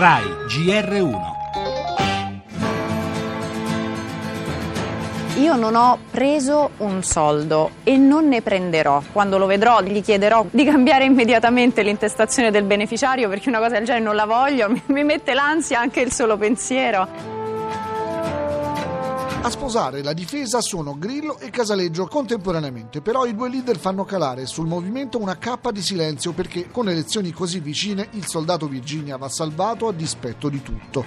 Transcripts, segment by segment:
RAI GR1. Io non ho preso un soldo e non ne prenderò. Quando lo vedrò gli chiederò di cambiare immediatamente l'intestazione del beneficiario, perché una cosa del genere non la voglio, mi mette l'ansia anche il solo pensiero. A sposare la difesa sono Grillo e Casaleggio contemporaneamente, però i due leader fanno calare sul movimento una cappa di silenzio, perché con elezioni così vicine il soldato Virginia va salvato a dispetto di tutto.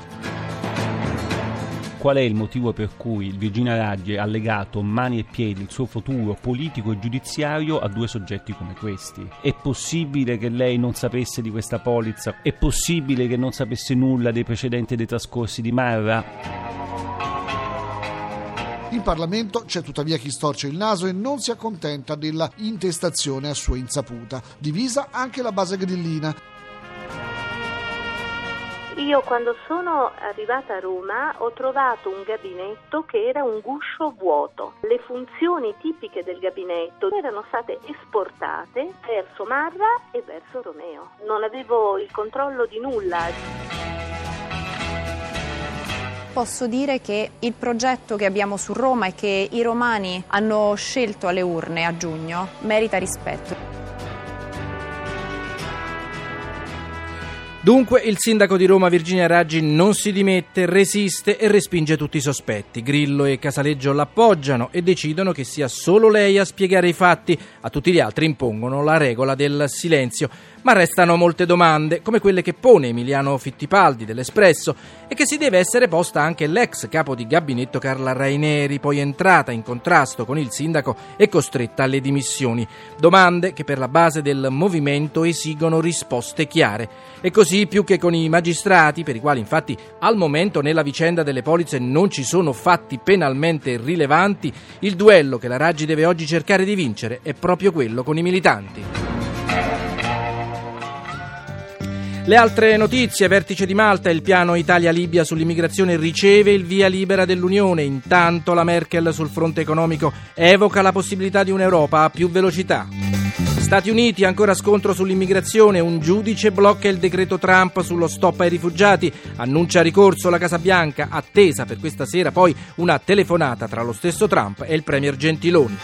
Qual è il motivo per cui Virginia Raggi ha legato mani e piedi il suo futuro politico e giudiziario a due soggetti come questi? È possibile che lei non sapesse di questa polizza? È possibile che non sapesse nulla dei precedenti e dei trascorsi di Marra? In Parlamento c'è tuttavia chi storce il naso e non si accontenta della intestazione a sua insaputa. Divisa anche la base grillina. Io quando sono arrivata a Roma ho trovato un gabinetto che era un guscio vuoto. Le funzioni tipiche del gabinetto erano state esportate verso Marra e verso Romeo. Non avevo il controllo di nulla. Posso dire che il progetto che abbiamo su Roma e che i romani hanno scelto alle urne a giugno merita rispetto. Dunque il sindaco di Roma Virginia Raggi non si dimette, resiste e respinge tutti i sospetti. Grillo e Casaleggio l'appoggiano e decidono che sia solo lei a spiegare i fatti. A tutti gli altri impongono la regola del silenzio. Ma restano molte domande, come quelle che pone Emiliano Fittipaldi dell'Espresso e che si deve essere posta anche l'ex capo di gabinetto Carla Raineri, poi entrata in contrasto con il sindaco e costretta alle dimissioni. Domande che per la base del movimento esigono risposte chiare. E così più che con i magistrati, per i quali infatti al momento nella vicenda delle polizze non ci sono fatti penalmente rilevanti, il duello che la Raggi deve oggi cercare di vincere è proprio quello con i militanti. Le altre notizie: vertice di Malta, il piano Italia-Libia sull'immigrazione riceve il via libera dell'Unione. Intanto la Merkel sul fronte economico evoca la possibilità di un'Europa a più velocità. Stati Uniti, ancora scontro sull'immigrazione, un giudice blocca il decreto Trump sullo stop ai rifugiati, annuncia ricorso la Casa Bianca, attesa per questa sera poi una telefonata tra lo stesso Trump e il premier Gentiloni.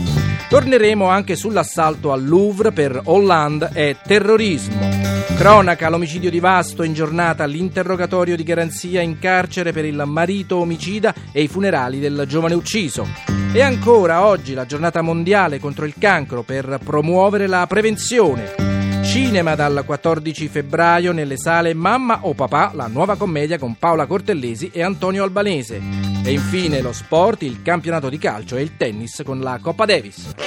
Torneremo anche sull'assalto al Louvre, per Hollande è terrorismo. Cronaca, l'omicidio di Vasto, in giornata l'interrogatorio di garanzia in carcere per il marito omicida e i funerali del giovane ucciso. E ancora oggi la giornata mondiale contro il cancro per promuovere la prevenzione. Cinema dal 14 febbraio nelle sale Mamma o Papà, la nuova commedia con Paola Cortellesi e Antonio Albanese. E infine lo sport, il campionato di calcio e il tennis con la Coppa Davis.